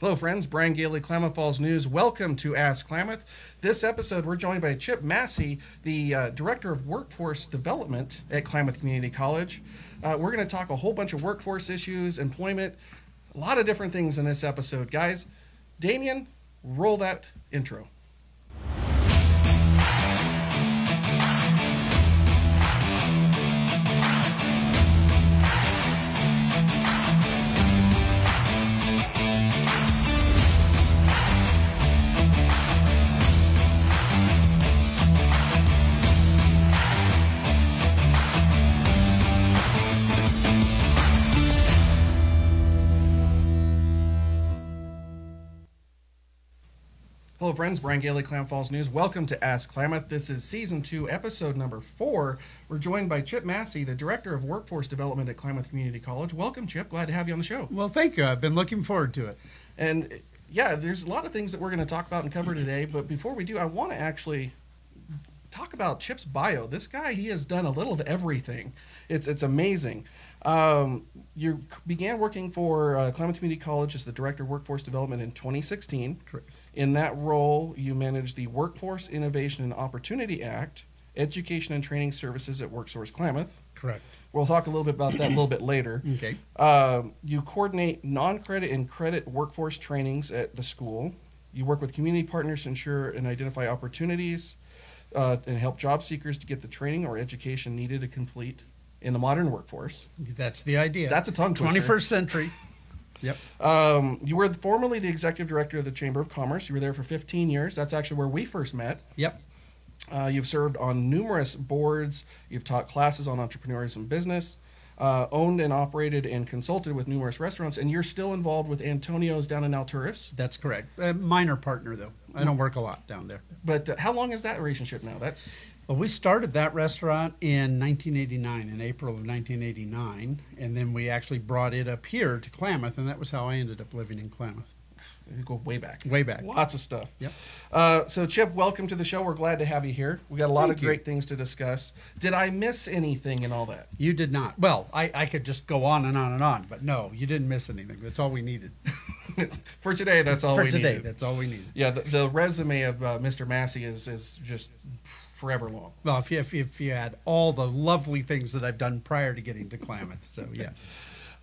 Hello, friends. Brian Gailey, Klamath Falls News. Welcome to Ask Klamath. This episode, we're joined by Chip Massey, the Director of Workforce Development at Klamath Community College. We're going to talk a whole bunch of workforce issues, employment, a lot of different things in this episode. Guys, Damian, roll that intro. Hello, friends. Brian Gailey, Klamath Falls News. Welcome to Ask Klamath. This is Season 2, Episode Number 4. We're joined by Chip Massey, the Director of Workforce Development at Klamath Community College. Welcome, Chip. Glad to have you on the show. Well, thank you. I've been looking forward to it. And, yeah, there's a lot of things that we're going to talk about and cover today. But before we do, I want to actually talk about Chip's bio. This guy, he has done a little of everything. It's amazing. You began working for Klamath Community College as the Director of Workforce Development in 2016. Correct. In that role, you manage the Workforce Innovation and Opportunity Act, Education and Training Services at WorkSource Klamath. Correct. We'll talk a little bit about that a little bit later. Okay. You coordinate non-credit and credit workforce trainings at the school. You work with community partners to ensure and identify opportunities and help job seekers to get the training or education needed to complete in the modern workforce. That's the idea. That's a tongue twister. 21st century. Yep. You were formerly the executive director of the Chamber of Commerce. You were there for 15 years. That's actually where we first met. Yep. You've served on numerous boards. You've taught classes on entrepreneurship and business, owned and operated and consulted with numerous restaurants, and you're still involved with Antonio's down in Alturas. That's correct. A minor partner, though. I don't work a lot down there. But how long is that relationship now? Well, we started that restaurant in 1989, in April of 1989, and then we actually brought it up here to Klamath, and that was how I ended up living in Klamath. You go way back. Way back. Lots of stuff. Yep. So, Chip, welcome to the show. We're glad to have you here. We got a lot of great things to discuss. Did I miss anything in all that? You did not. Well, I could just go on and on and on, but no, you didn't miss anything. That's all we needed. For today, that's all we needed. Yeah, the resume of Mr. Massey is just forever long. Well, if you had all the lovely things that I've done prior to getting to Klamath, so yeah.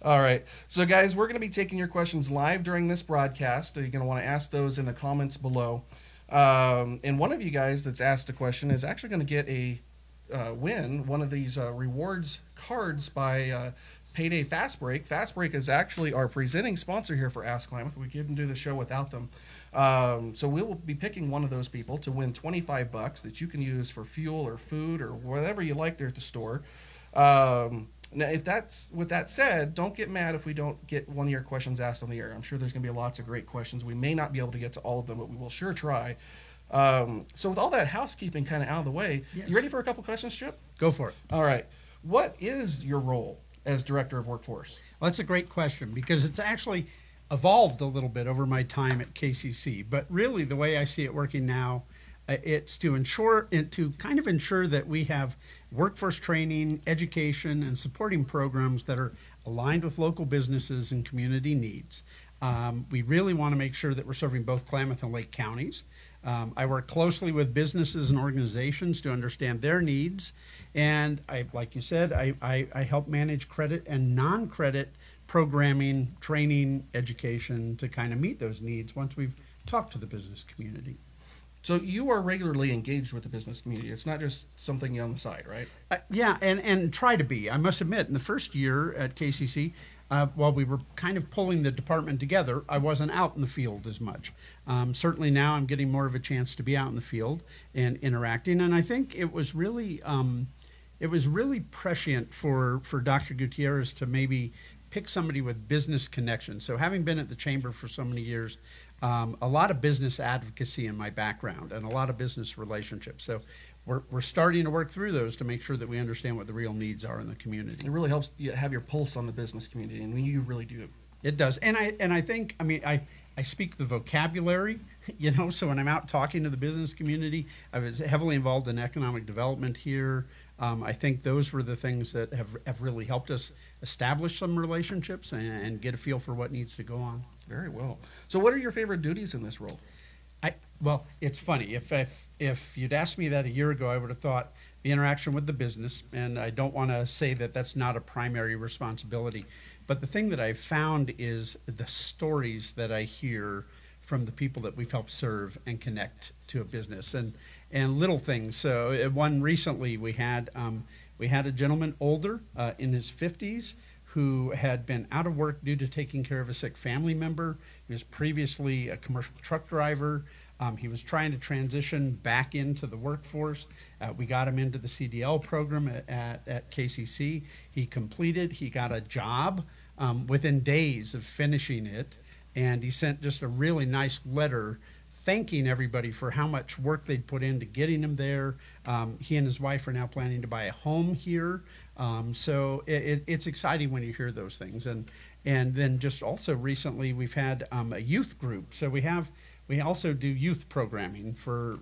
All right. So, guys, we're going to be taking your questions live during this broadcast. You're going to want to ask those in the comments below. And one of you guys that's asked a question is actually going to get a win one of these rewards cards by Payday Fastbreak. Fastbreak is actually our presenting sponsor here for Ask Klamath. We couldn't do the show without them. So we will be picking one of those people to win $25 that you can use for fuel or food or whatever you like there at the store. Now, with that said, don't get mad if we don't get one of your questions asked on the air. I'm sure there's going to be lots of great questions. We may not be able to get to all of them, but we will sure try. So with all that housekeeping kind of out of the way, yes. You ready for a couple questions, Chip? Go for it. All right. What is your role as Director of Workforce? Well, that's a great question because it's actually evolved a little bit over my time at KCC, but really the way I see it working now, it's to kind of ensure that we have workforce training, education, and supporting programs that are aligned with local businesses and community needs. We really want to make sure that we're serving both Klamath and Lake counties. I work closely with businesses and organizations to understand their needs, and I help manage credit and non-credit programming, training, education to kind of meet those needs once we've talked to the business community. So you are regularly engaged with the business community. It's not just something on the side, right? Yeah, and try to be. I must admit, in the first year at KCC, while we were kind of pulling the department together, I wasn't out in the field as much. Certainly now I'm getting more of a chance to be out in the field and interacting, and I think it was really prescient for Dr. Gutierrez to maybe pick somebody with business connections. So having been at the Chamber for so many years, a lot of business advocacy in my background and a lot of business relationships. So we're starting to work through those to make sure that we understand what the real needs are in the community. It really helps you have your pulse on the business community, and you really do. It does. And I think I speak the vocabulary, you know, so when I'm out talking to the business community, I was heavily involved in economic development here, I think those were the things that have really helped us establish some relationships and get a feel for what needs to go on. Very well. So what are your favorite duties in this role? Well, it's funny. If you'd asked me that a year ago, I would have thought the interaction with the business, and I don't want to say that that's not a primary responsibility. But the thing that I've found is the stories that I hear from the people that we've helped serve and connect to a business, and little things. So one recently we had a gentleman older in his 50s who had been out of work due to taking care of a sick family member. He was previously a commercial truck driver. He was trying to transition back into the workforce. We got him into the CDL program at KCC. He completed. He got a job within days of finishing it, and he sent just a really nice letter thanking everybody for how much work they'd put into getting him there. He and his wife are now planning to buy a home here. So it's exciting when you hear those things. And then just also recently we've had a youth group. So we also do youth programming for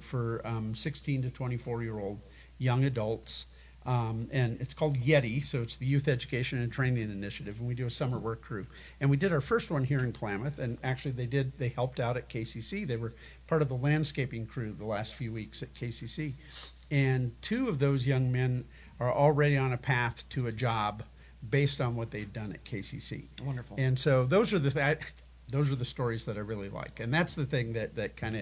16 to 24-year-old young adults. And it's called Yeti, so it's the Youth Education and Training Initiative, and we do a summer work crew. And we did our first one here in Klamath, and actually they helped out at KCC. They were part of the landscaping crew the last few weeks at KCC. And two of those young men are already on a path to a job based on what they've done at KCC. Wonderful. And so those are the stories that I really like, and that's the thing that kind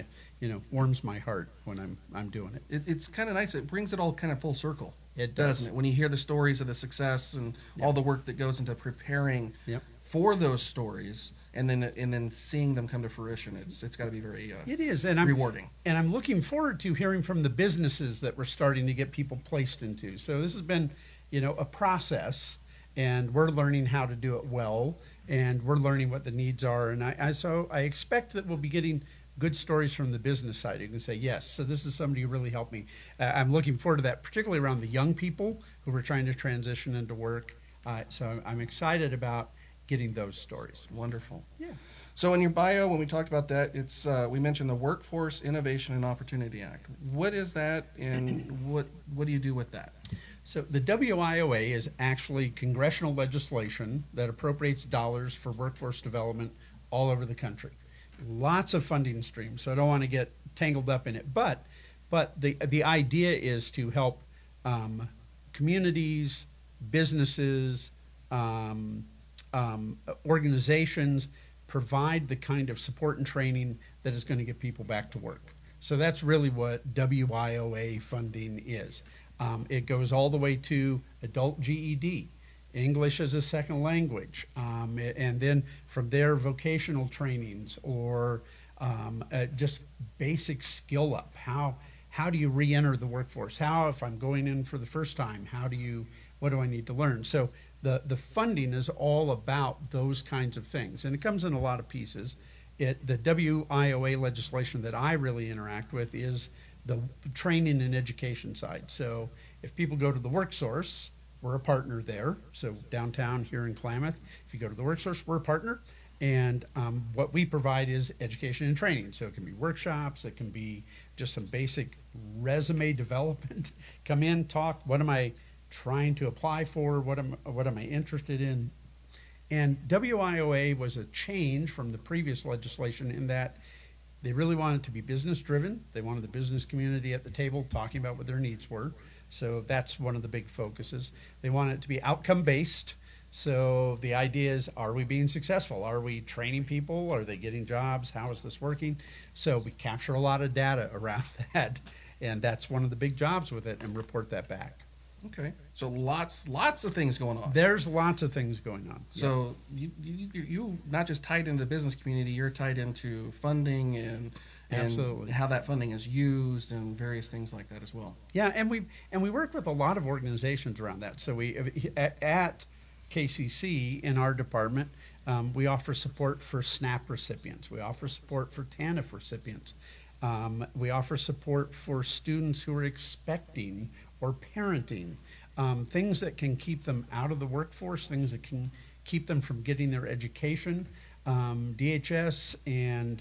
of warms my heart when I'm doing it. It's kind of nice. It brings it all kind of full circle. It does. Doesn't it? When you hear the stories of the success and all the work that goes into preparing for those stories, and then seeing them come to fruition, it's got to be very it is, and rewarding. I'm looking forward to hearing from the businesses that we're starting to get people placed into. So this has been, a process, and we're learning how to do it well. And we're learning what the needs are, and so I expect that we'll be getting good stories from the business side. You can say, yes, so this is somebody who really helped me. I'm looking forward to that, particularly around the young people who are trying to transition into work. So I'm excited about getting those stories. Wonderful. Yeah. So in your bio, when we talked about that, it's we mentioned the Workforce Innovation and Opportunity Act. What is that, and what do you do with that? So the WIOA is actually congressional legislation that appropriates dollars for workforce development all over the country. Lots of funding streams, so I don't want to get tangled up in it. But the idea is to help communities, businesses, organizations provide the kind of support and training that is going to get people back to work. So that's really what WIOA funding is. It goes all the way to adult GED, English as a second language, and then from there vocational trainings or just basic skill up. How do you re-enter the workforce? How, if I'm going in for the first time, what do I need to learn? So the funding is all about those kinds of things, and it comes in a lot of pieces. The WIOA legislation that I really interact with is the training and education side. So if people go to the WorkSource, we're a partner there. So downtown here in Klamath, if you go to the WorkSource, we're a partner. And what we provide is education and training. So it can be workshops, it can be just some basic resume development. Come in, talk, what am I trying to apply for? What am I interested in? And WIOA was a change from the previous legislation in that they really wanted to be business driven. They wanted the business community at the table talking about what their needs were. So that's one of the big focuses. They want it to be outcome based. So the idea is, are we being successful? Are we training people? Are they getting jobs? How is this working? So we capture a lot of data around that. And that's one of the big jobs with it, and report that back. Okay. So lots of things going on. There's lots of things going on. So you not just tied into the business community, you're tied into funding and how that funding is used and various things like that as well. Yeah, and we work with a lot of organizations around that. So we at KCC in our department, we offer support for SNAP recipients. We offer support for TANF recipients. We offer support for students who are expecting or parenting, things that can keep them out of the workforce, things that can keep them from getting their education. DHS and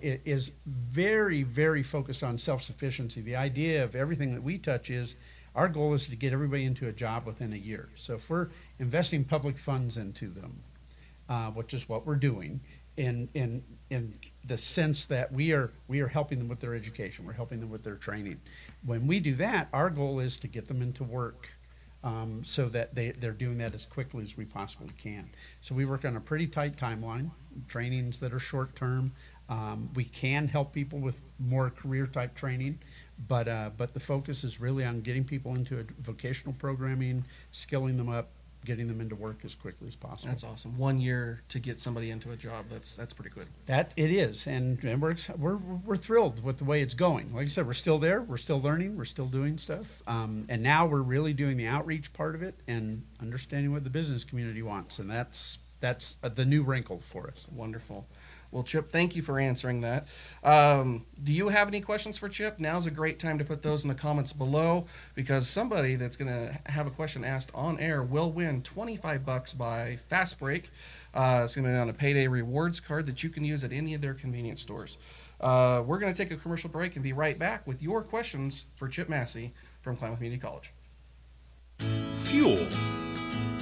it is very, very focused on self-sufficiency. The idea of everything that we touch is Our goal is to get everybody into a job within a year. So if we're investing public funds into them, which is what we're doing, in the sense that we are helping them with their education, we're helping them with their training. When we do that, our goal is to get them into work, so that they're doing that as quickly as we possibly can. So we work on a pretty tight timeline, trainings that are short term. We can help people with more career type training, but the focus is really on getting people into a vocational programming, skilling them up, getting them into work as quickly as possible. That's awesome. 1 year to get somebody into a job. That's pretty good. That it is, and we're thrilled with the way it's going. Like I said, we're still there. We're still learning. We're still doing stuff. And now we're really doing the outreach part of it and understanding what the business community wants. And that's the new wrinkle for us. Wonderful. Well, Chip, thank you for answering that. Do you have any questions for Chip? Now's a great time to put those in the comments below, because somebody that's going to have a question asked on air will win $25 by Fast Break. It's going to be on a Payday rewards card that you can use at any of their convenience stores. We're going to take a commercial break and be right back with your questions for Chip Massey from Klamath Community College. Fuel,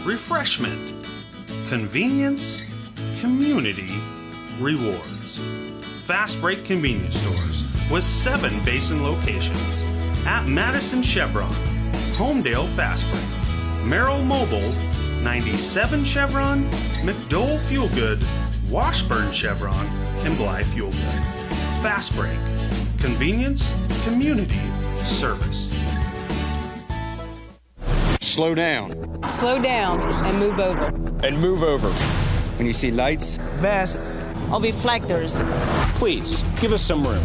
refreshment, convenience, community, rewards. Fast Break convenience stores with 7 basin locations at Madison Chevron, Homedale Fastbreak, Merrill Mobile, 97 Chevron, McDowell Fuel Good, Washburn Chevron, and Bly Fuel Good. Fast Break, convenience, community, service. Slow down. Slow down and move over. And move over. When you see lights, vests, or reflectors, please give us some room.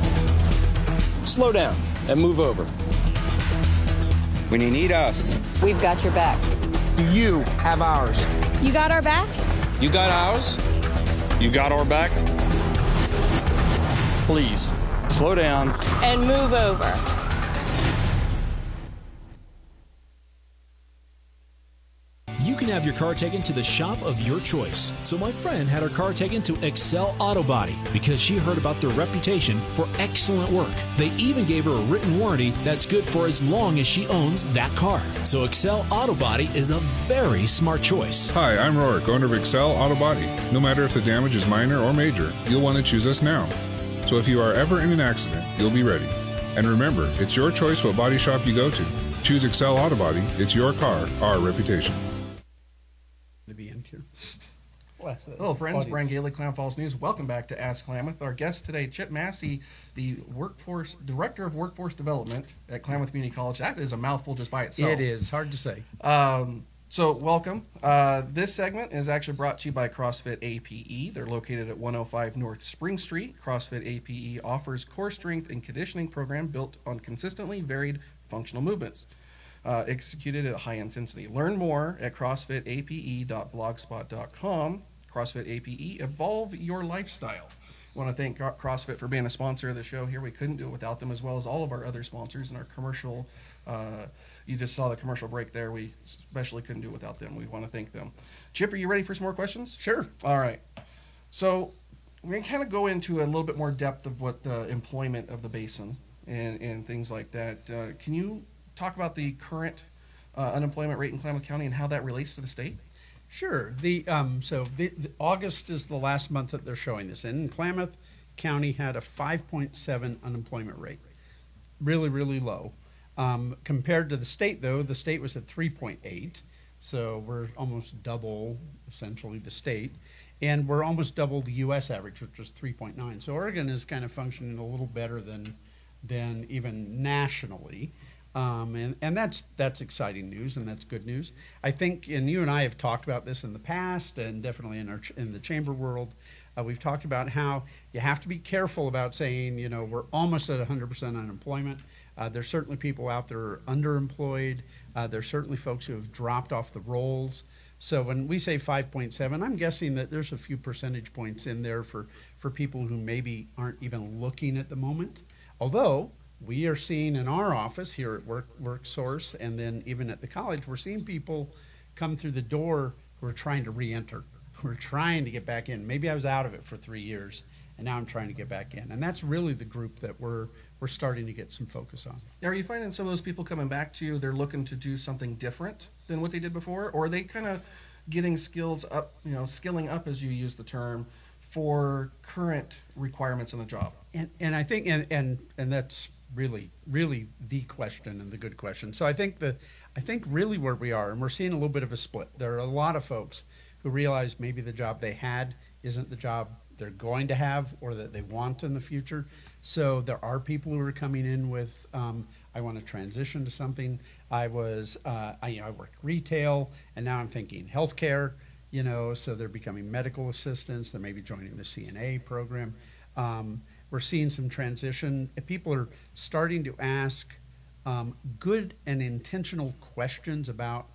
Slow down and move over. When you need us, we've got your back. Do you have ours? You got our back? You got ours? You got our back? Please slow down and move over. You can have your car taken to the shop of your choice. So my friend had her car taken to Excel Auto Body because she heard about their reputation for excellent work. They even gave her a written warranty that's good for as long as she owns that car. So Excel Auto Body is a very smart choice. Hi, I'm Rourke, owner of Excel Auto Body. No matter if the damage is minor or major, you'll want to choose us now. So if you are ever in an accident, you'll be ready. And remember, it's your choice what body shop you go to. Choose Excel Auto Body. It's your car, our reputation. Hello friends, audience. Brian Gailey, Klamath Falls News. Welcome back to Ask Klamath. Our guest today, Chip Massey, the Director of Workforce Development at Klamath Community College. That is a mouthful just by itself. It is, hard to say. So welcome. This segment is actually brought to you by CrossFit APE. They're located at 105 North Spring Street. CrossFit APE offers core strength and conditioning program built on consistently varied functional movements. Executed at high intensity. Learn more at crossfitape.blogspot.com. CrossFit APE, evolve your lifestyle. I want to thank CrossFit for being a sponsor of the show here. We couldn't do it without them, as well as all of our other sponsors and our commercial. You just saw the commercial break there. We especially couldn't do it without them. We want to thank them. Chip, are you ready for some more questions? Sure. All right. So we're going to kind of go into a little bit more depth of what the employment of the basin and things like that. Can you talk about the current unemployment rate in Klamath County and how that relates to the state? Sure. So August is the last month that they're showing this. And Klamath County had a 5.7 unemployment rate. Really, really low. Compared to the state, though, the state was at 3.8. So we're almost double, essentially, the state. And we're almost double the U.S. average, which was 3.9. So Oregon is kind of functioning a little better than even nationally. And that's exciting news, and that's good news. I think, and you and I have talked about this in the past, and definitely in the chamber world, we've talked about how you have to be careful about saying, you know, we're almost at 100% unemployment. There's certainly people out there who are underemployed. There's certainly folks who have dropped off the rolls. So when we say 5.7, I'm guessing that there's a few percentage points in there for people who maybe aren't even looking at the moment, although we are seeing in our office here at WorkSource, and then even at the college, we're seeing people come through the door who are trying to re-enter, who are trying to get back in. Maybe I was out of it for 3 years, and now I'm trying to get back in. And that's really the group that we're we're starting to get some focus on. Now, are you finding some of those people coming back to you, they're looking to do something different than what they did before? Or are they kind of getting skills up, you know, skilling up, as you use the term, for current requirements in the job? And I think, and that's really, really the question and the good question. So I think really where we are, and we're seeing a little bit of a split. There are a lot of folks who realize maybe the job they had isn't the job they're going to have or that they want in the future. So there are people who are coming in with, I want to transition to something. I worked retail, and now I'm thinking healthcare, you know, so they're becoming medical assistants. They're maybe joining the CNA program. We're seeing some transition. People are starting to ask good and intentional questions about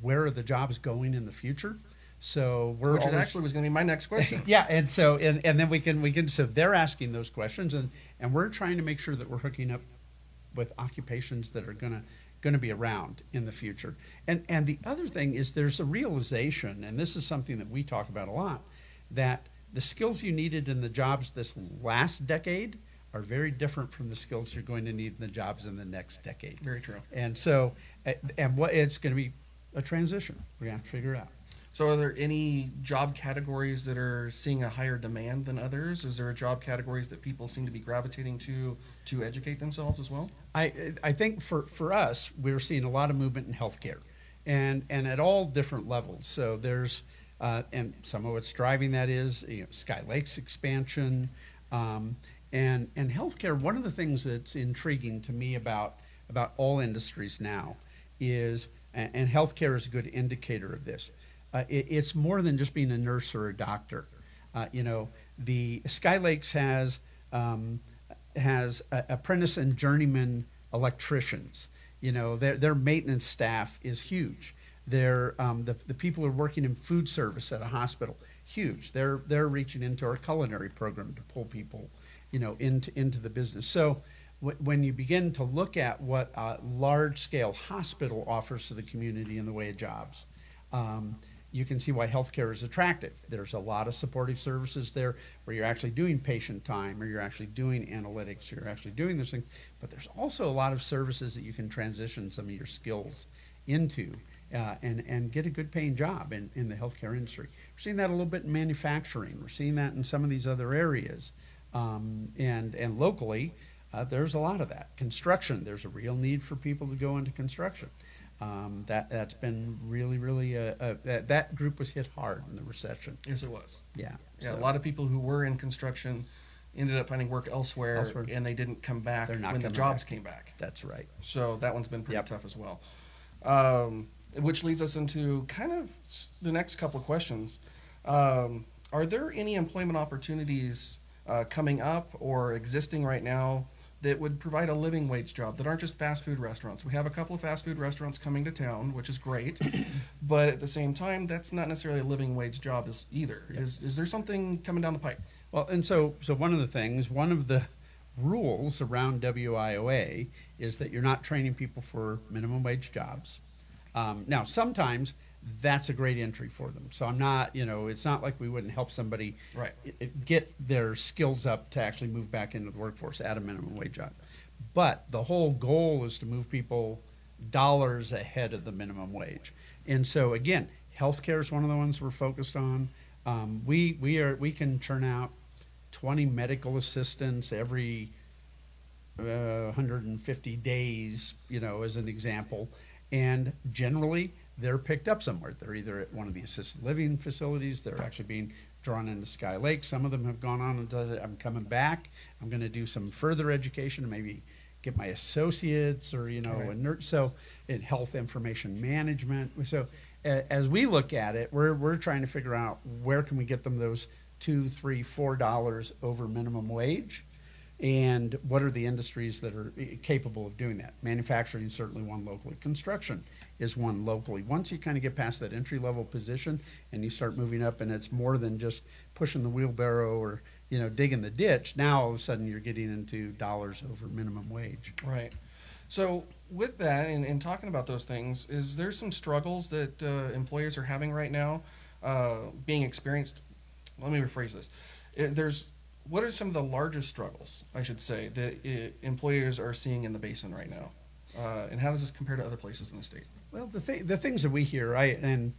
where are the jobs going in the future. So we're Which always, actually was going to be my next question. Yeah, and so and then we can so they're asking those questions, and we're trying to make sure that we're hooking up with occupations that are going to be around in the future. And the other thing is there's a realization, and this is something that we talk about a lot, that the skills you needed in the jobs this last decade are very different from the skills you're going to need in the jobs in the next decade. Very true. And so it's going to be a transition. We're going to have to figure it out. So are there any job categories that are seeing a higher demand than others? Is there job categories that people seem to be gravitating to educate themselves as well? I think for us, we're seeing a lot of movement in healthcare and at all different levels. So there's, and some of what's driving that is, you know, Sky Lakes expansion. And healthcare, one of the things that's intriguing to me about all industries now is, and healthcare is a good indicator of this, it's more than just being a nurse or a doctor. You know, the Sky Lakes has apprentice and journeyman electricians. You know, their maintenance staff is huge. Their the people who are working in food service at a hospital, huge. They're reaching into our culinary program to pull people, you know, into the business. So when you begin to look at what a large scale hospital offers to the community in the way of jobs, you can see why healthcare is attractive. There's a lot of supportive services there where you're actually doing patient time, or you're actually doing analytics, or you're actually doing this thing. But there's also a lot of services that you can transition some of your skills into and get a good paying job in the healthcare industry. We're seeing that a little bit in manufacturing. We're seeing that in some of these other areas. And locally, there's a lot of that. Construction, there's a real need for people to go into construction. That's been really, really that group was hit hard in the recession. Yes, it was. Yeah. So a lot of people who were in construction ended up finding work elsewhere. And they didn't come back when the jobs came back. That's right. So that one's been pretty tough as well. Which leads us into kind of the next couple of questions. Are there any employment opportunities coming up or existing right now that would provide a living wage job that aren't just fast food restaurants? We have a couple of fast food restaurants coming to town, which is great, but at the same time, that's not necessarily a living wage job either. Yep. Is there something coming down the pipe? Well, and so one of the rules around WIOA is that you're not training people for minimum wage jobs. Now, sometimes that's a great entry for them. So I'm not, you know, it's not like we wouldn't help somebody get their skills up to actually move back into the workforce at a minimum wage job. But the whole goal is to move people dollars ahead of the minimum wage. And so again, healthcare is one of the ones we're focused on. We can churn out 20 medical assistants every 150 days, you know, as an example, and generally, they're picked up somewhere. They're either at one of the assisted living facilities, they're actually being drawn into Sky Lake. Some of them have gone on and done, I'm coming back, I'm going to do some further education, maybe get my associates or, you know, a nurse. So in health information management. So as we look at it, we're trying to figure out where can we get them those $2, $3, $4 over minimum wage, and what are the industries that are capable of doing that. Manufacturing is certainly one locally. Construction is one locally. Once you kind of get past that entry level position and you start moving up, and it's more than just pushing the wheelbarrow or, you know, digging the ditch, now all of a sudden you're getting into dollars over minimum wage. Right. So with that, and talking about those things, is there some struggles that employers are having right now being experienced? Let me rephrase this. There's what are some of the largest struggles, I should say, that employers are seeing in the basin right now? And how does this compare to other places in the state? Well, the things that we hear, right, and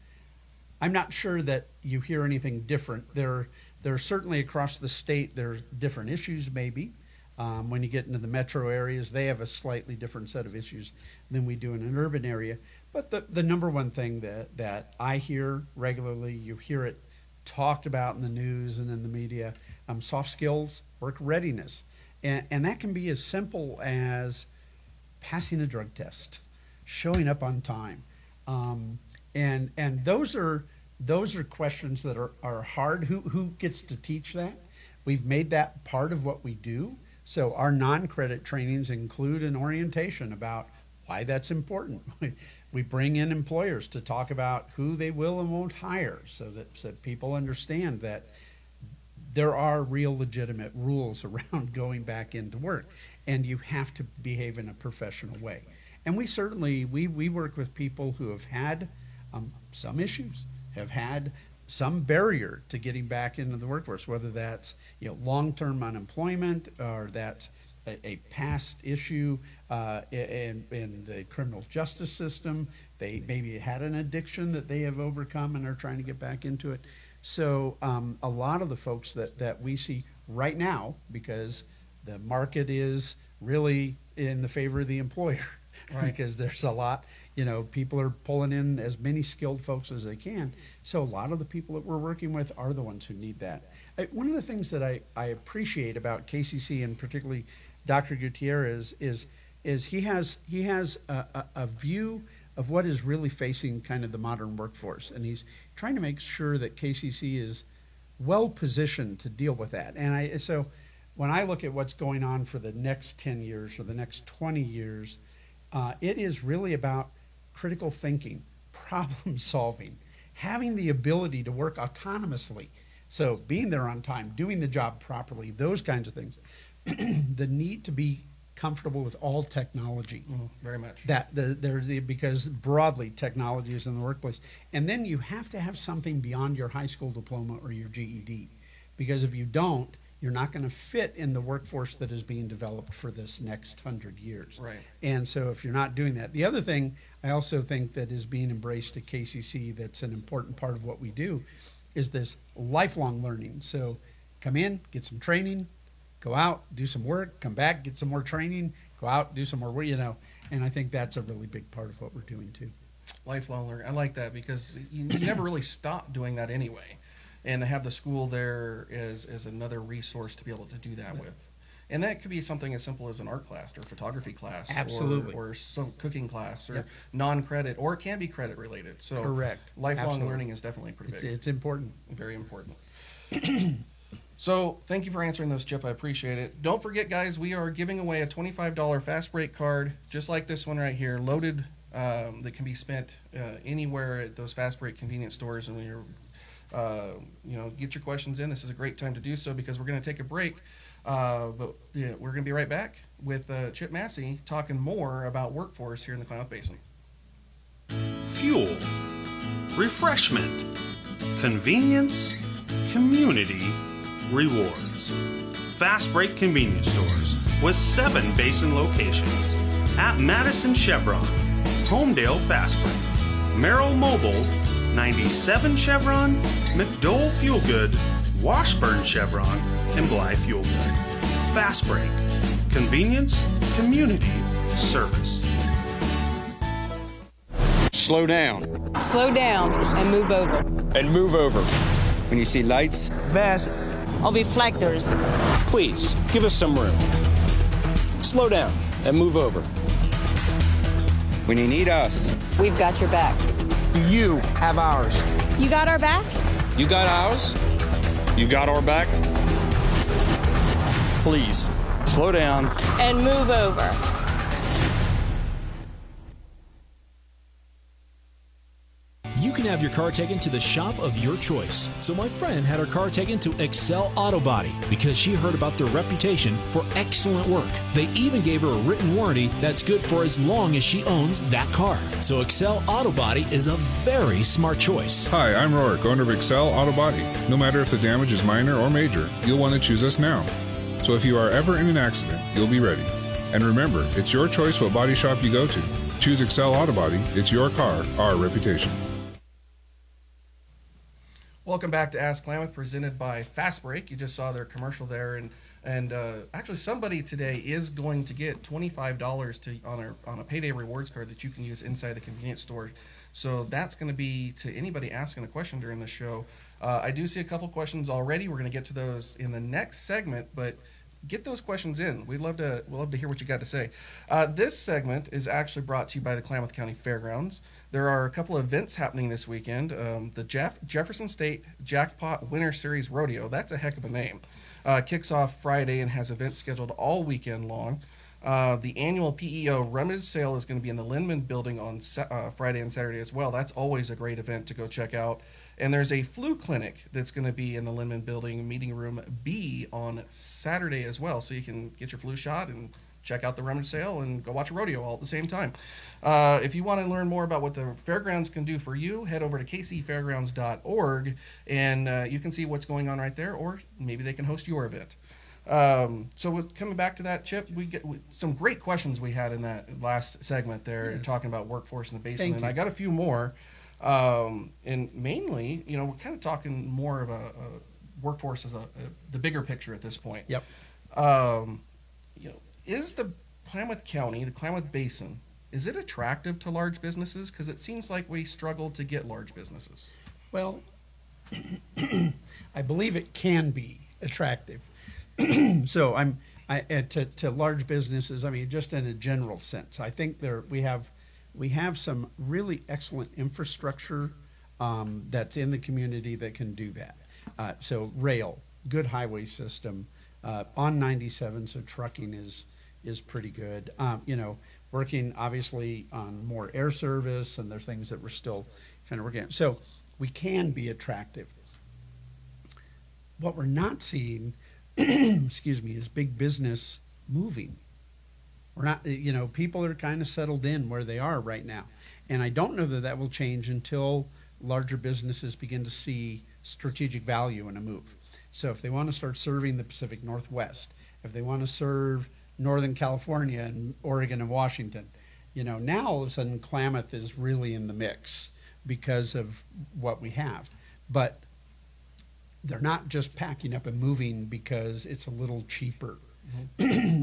I'm not sure that you hear anything different. There are certainly across the state, there's different issues maybe. When you get into the metro areas, they have a slightly different set of issues than we do in an urban area. But the number one thing that I hear regularly, you hear it talked about in the news and in the media, soft skills, work readiness. And that can be as simple as passing a drug test, showing up on time. And those are questions that are hard. Who gets to teach that? We've made that part of what we do. So our non-credit trainings include an orientation about why that's important. We bring in employers to talk about who they will and won't hire so that people understand that there are real legitimate rules around going back into work, and you have to behave in a professional way. And we certainly, we work with people who have had some issues, have had some barrier to getting back into the workforce, whether that's long-term unemployment or that's a past issue in the criminal justice system. They maybe had an addiction that they have overcome and are trying to get back into it. So a lot of the folks that we see right now, because the market is really in the favor of the employer, right? Because there's a lot, people are pulling in as many skilled folks as they can. So a lot of the people that we're working with are the ones who need that. One of the things that I appreciate about KCC and particularly Dr. Gutierrez is he has a view of what is really facing kind of the modern workforce, and he's trying to make sure that KCC is well positioned to deal with that. And so when I look at what's going on for the next 10 years or the next 20 years, it is really about critical thinking, problem solving, having the ability to work autonomously. So being there on time, doing the job properly, those kinds of things. The need to be comfortable with all technology. Mm, very much. Because broadly technology is in the workplace. And then you have to have something beyond your high school diploma or your GED, because if you don't, you're not going to fit in the workforce that is being developed for this next 100 years. Right. And so if you're not doing that. The other thing I also think that is being embraced at KCC that's an important part of what we do is this lifelong learning. So come in, get some training, go out, do some work, come back, get some more training, go out, do some more work, And I think that's a really big part of what we're doing too. Lifelong learning. I like that because you never really stop doing that anyway. And to have the school there is another resource to be able to do that with. And that could be something as simple as an art class or photography class. Absolutely. Or some cooking class or non-credit, or it can be credit related. So correct. Lifelong absolutely. Learning is definitely pretty big. It's important. Very important. So thank you for answering those, Chip. I appreciate it. Don't forget, guys, we are giving away a $25 fast break card, just like this one right here, loaded, that can be spent anywhere at those fast break convenience stores. And when you're get your questions in. This is a great time to do so because we're going to take a break. But we're going to be right back with Chip Massey talking more about workforce here in the Klamath Basin. Fuel, refreshment, convenience, community, rewards. Fast Break Convenience Stores with 7 basin locations at Madison Chevron, Homedale Fastbreak, Merrill Mobile, 97 Chevron, McDowell Fuel Good, Washburn Chevron, and Bly Fuel Good. Fast Break, convenience, community, service. Slow down. Slow down and move over. And move over. When you see lights, vests, or reflectors, please give us some room. Slow down and move over. When you need us, we've got your back. You have ours. You got our back? You got ours? You got our back? Please, slow down. And move over. can have your car taken to the shop of your choice. So my friend had her car taken to Excel Auto Body because she heard about their reputation for excellent work. They even gave her a written warranty that's good for as long as she owns that car. So Excel Auto Body is a very smart choice. Hi, I'm Rourke, owner of Excel Auto Body. No matter if the damage is minor or major, you'll want to choose us now. So if you are ever in an accident, you'll be ready. And remember, it's your choice what body shop you go to. Choose Excel Auto Body. It's your car, our reputation. Welcome back to Ask Klamath, presented by Fastbreak. You just saw their commercial there, and actually somebody today is going to get $25 on a payday rewards card that you can use inside the convenience store. So that's going to be to anybody asking a question during the show. I do see a couple questions already. We're going to get to those in the next segment, but get those questions in. We'd love to hear what you got to say. This segment is actually brought to you by the Klamath County Fairgrounds. There are a couple of events happening this weekend. The Jefferson State Jackpot Winter Series Rodeo, that's a heck of a name, kicks off Friday and has events scheduled all weekend long. The annual PEO Rummage Sale is going to be in the Lindman Building on Friday and Saturday as well. That's always a great event to go check out. And there's a flu clinic that's going to be in the Lindman Building, meeting room B, on Saturday as well. So you can get your flu shot and check out the rummage sale and go watch a rodeo all at the same time. If you want to learn more about what the fairgrounds can do for you, head over to kcfairgrounds.org and you can see what's going on right there, or maybe they can host your event. So with coming back to that, Chip, we get some great questions we had in that last segment there, yeah, talking about workforce in the basin. Thank you. I got a few more. And mainly, you know, we're kind of talking more of a workforce as the bigger picture at this point. Yep. You know, is the Klamath County, the Klamath Basin, is it attractive to large businesses? Because it seems like we struggle to get large businesses. Well, I believe it can be attractive. So to large businesses. I mean, just in a general sense, I think we have some really excellent infrastructure that's in the community that can do that. So rail, good highway system, on 97, so trucking is pretty good. You know, working obviously on more air service, and there are things that we're still kind of working on. So we can be attractive. What we're not seeing, excuse me, is big business moving. We're not, you know, people are kind of settled in where they are right now. And I don't know that that will change until larger businesses begin to see strategic value in a move. So if they want to start serving the Pacific Northwest, if they want to serve Northern California and Oregon and Washington, you know, now all of a sudden Klamath is really in the mix because of what we have. But they're not just packing up and moving because it's a little cheaper.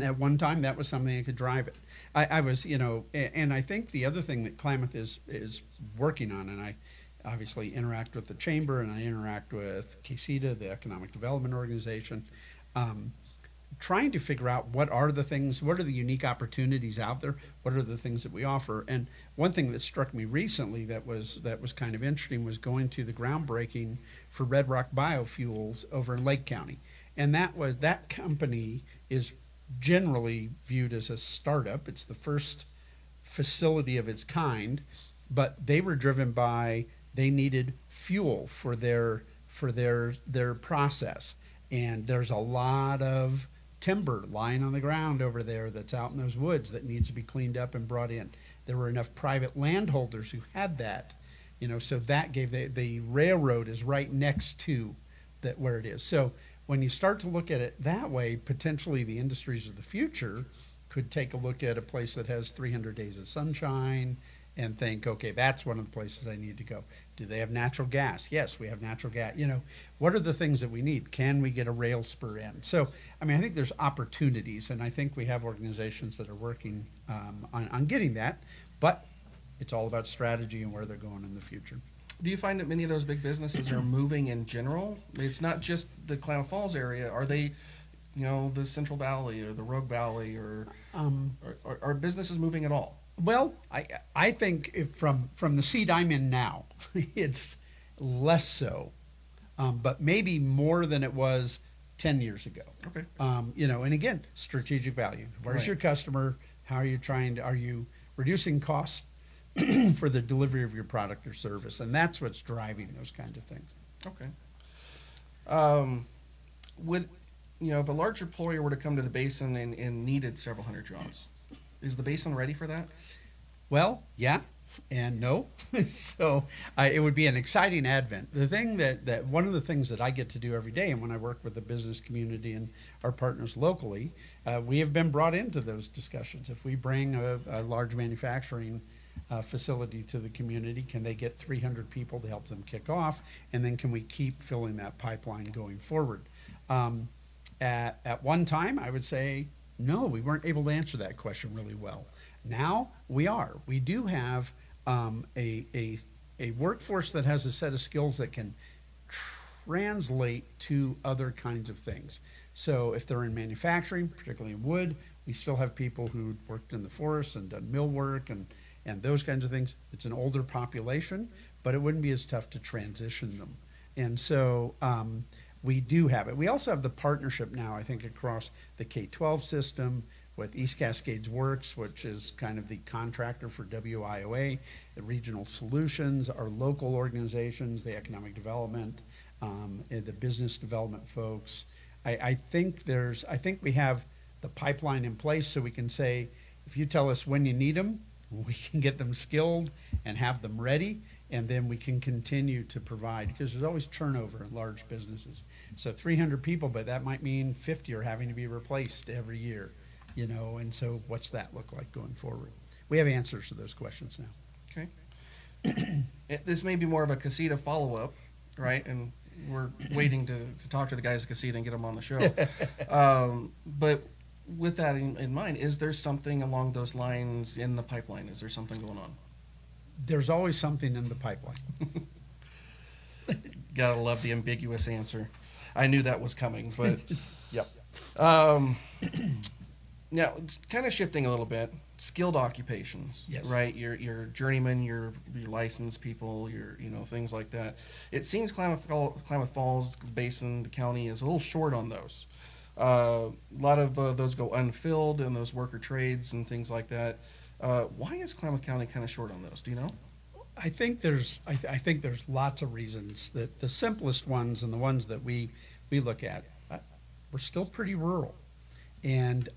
At one time, that was something that could drive it. I was, you know, and I think the other thing that Klamath is working on, and I obviously interact with the chamber and I interact with Quesita, the Economic Development Organization, trying to figure out what are the unique opportunities out there, what are the things that we offer. And one thing that struck me recently that was kind of interesting was going to the groundbreaking for Red Rock Biofuels over in Lake County. And that company is generally viewed as a startup. It's the first facility of its kind, but they were driven by they needed fuel for their process. And there's a lot of timber lying on the ground over there that's out in those woods that needs to be cleaned up and brought in. There were enough private landholders who had that, you know, so that gave the railroad is right next to that where it is. So when you start to look at it that way, potentially the industries of the future could take a look at a place that has 300 days of sunshine and think, okay, that's one of the places I need to go. Do they have natural gas? Yes, we have natural gas. You know, what are the things that we need? Can we get a rail spur in? So, I mean, I think there's opportunities, and I think we have organizations that are working on getting that, but it's all about strategy and where they're going in the future. Do you find that many of those big businesses are moving in general? It's not just the Klamath Falls area. Are they, you know, the Central Valley or the Rogue Valley, or are businesses moving at all? Well, I think if from the seat I'm in now, it's less so, but maybe more than it was 10 years ago. Okay. You know, and again, strategic value. Where's right. Your customer? How are you trying to? Are you reducing costs? for the delivery of your product or service. And that's what's driving those kinds of things. Okay. Would, you know, if a large employer were to come to the basin and needed several hundred jobs, is the basin ready for that? Well, yeah. And no, so it would be an exciting advent. The thing that one of the things that I get to do every day, and when I work with the business community and our partners locally, we have been brought into those discussions. If we bring a large manufacturing facility to the community, can they get 300 people to help them kick off? And then can we keep filling that pipeline going forward? At one time, I would say, no, we weren't able to answer that question really well. Now we are. We do have a workforce that has a set of skills that can translate to other kinds of things. So if they're in manufacturing, particularly in wood, we still have people who worked in the forest and done mill work and those kinds of things. It's an older population, but it wouldn't be as tough to transition them. And so we do have it. We also have the partnership now, I think, across the K-12 system, with East Cascades Works, which is kind of the contractor for WIOA, the regional solutions, our local organizations, the economic development, and the business development folks. I think we have the pipeline in place so we can say, if you tell us when you need them, we can get them skilled and have them ready, and then we can continue to provide, because there's always turnover in large businesses. So 300 people, but that might mean 50 are having to be replaced every year. You know, and so what's that look like going forward? We have answers to those questions now. Okay. This may be more of a Quesita follow-up, right? And we're waiting to talk to the guys at Quesita and get them on the show. But with that in mind, is there something along those lines in the pipeline? Is there something going on? There's always something in the pipeline. Gotta love the ambiguous answer. I knew that was coming, but yep. Now, kind of shifting a little bit, skilled occupations, yes. Right? Your journeyman, your licensed people, your things like that. It seems Klamath Falls Basin County is a little short on those. A lot of those go unfilled, and those worker trades and things like that. Why is Klamath County kind of short on those? Do you know? I think there's lots of reasons. The simplest ones and the ones that we look at, we're still pretty rural. And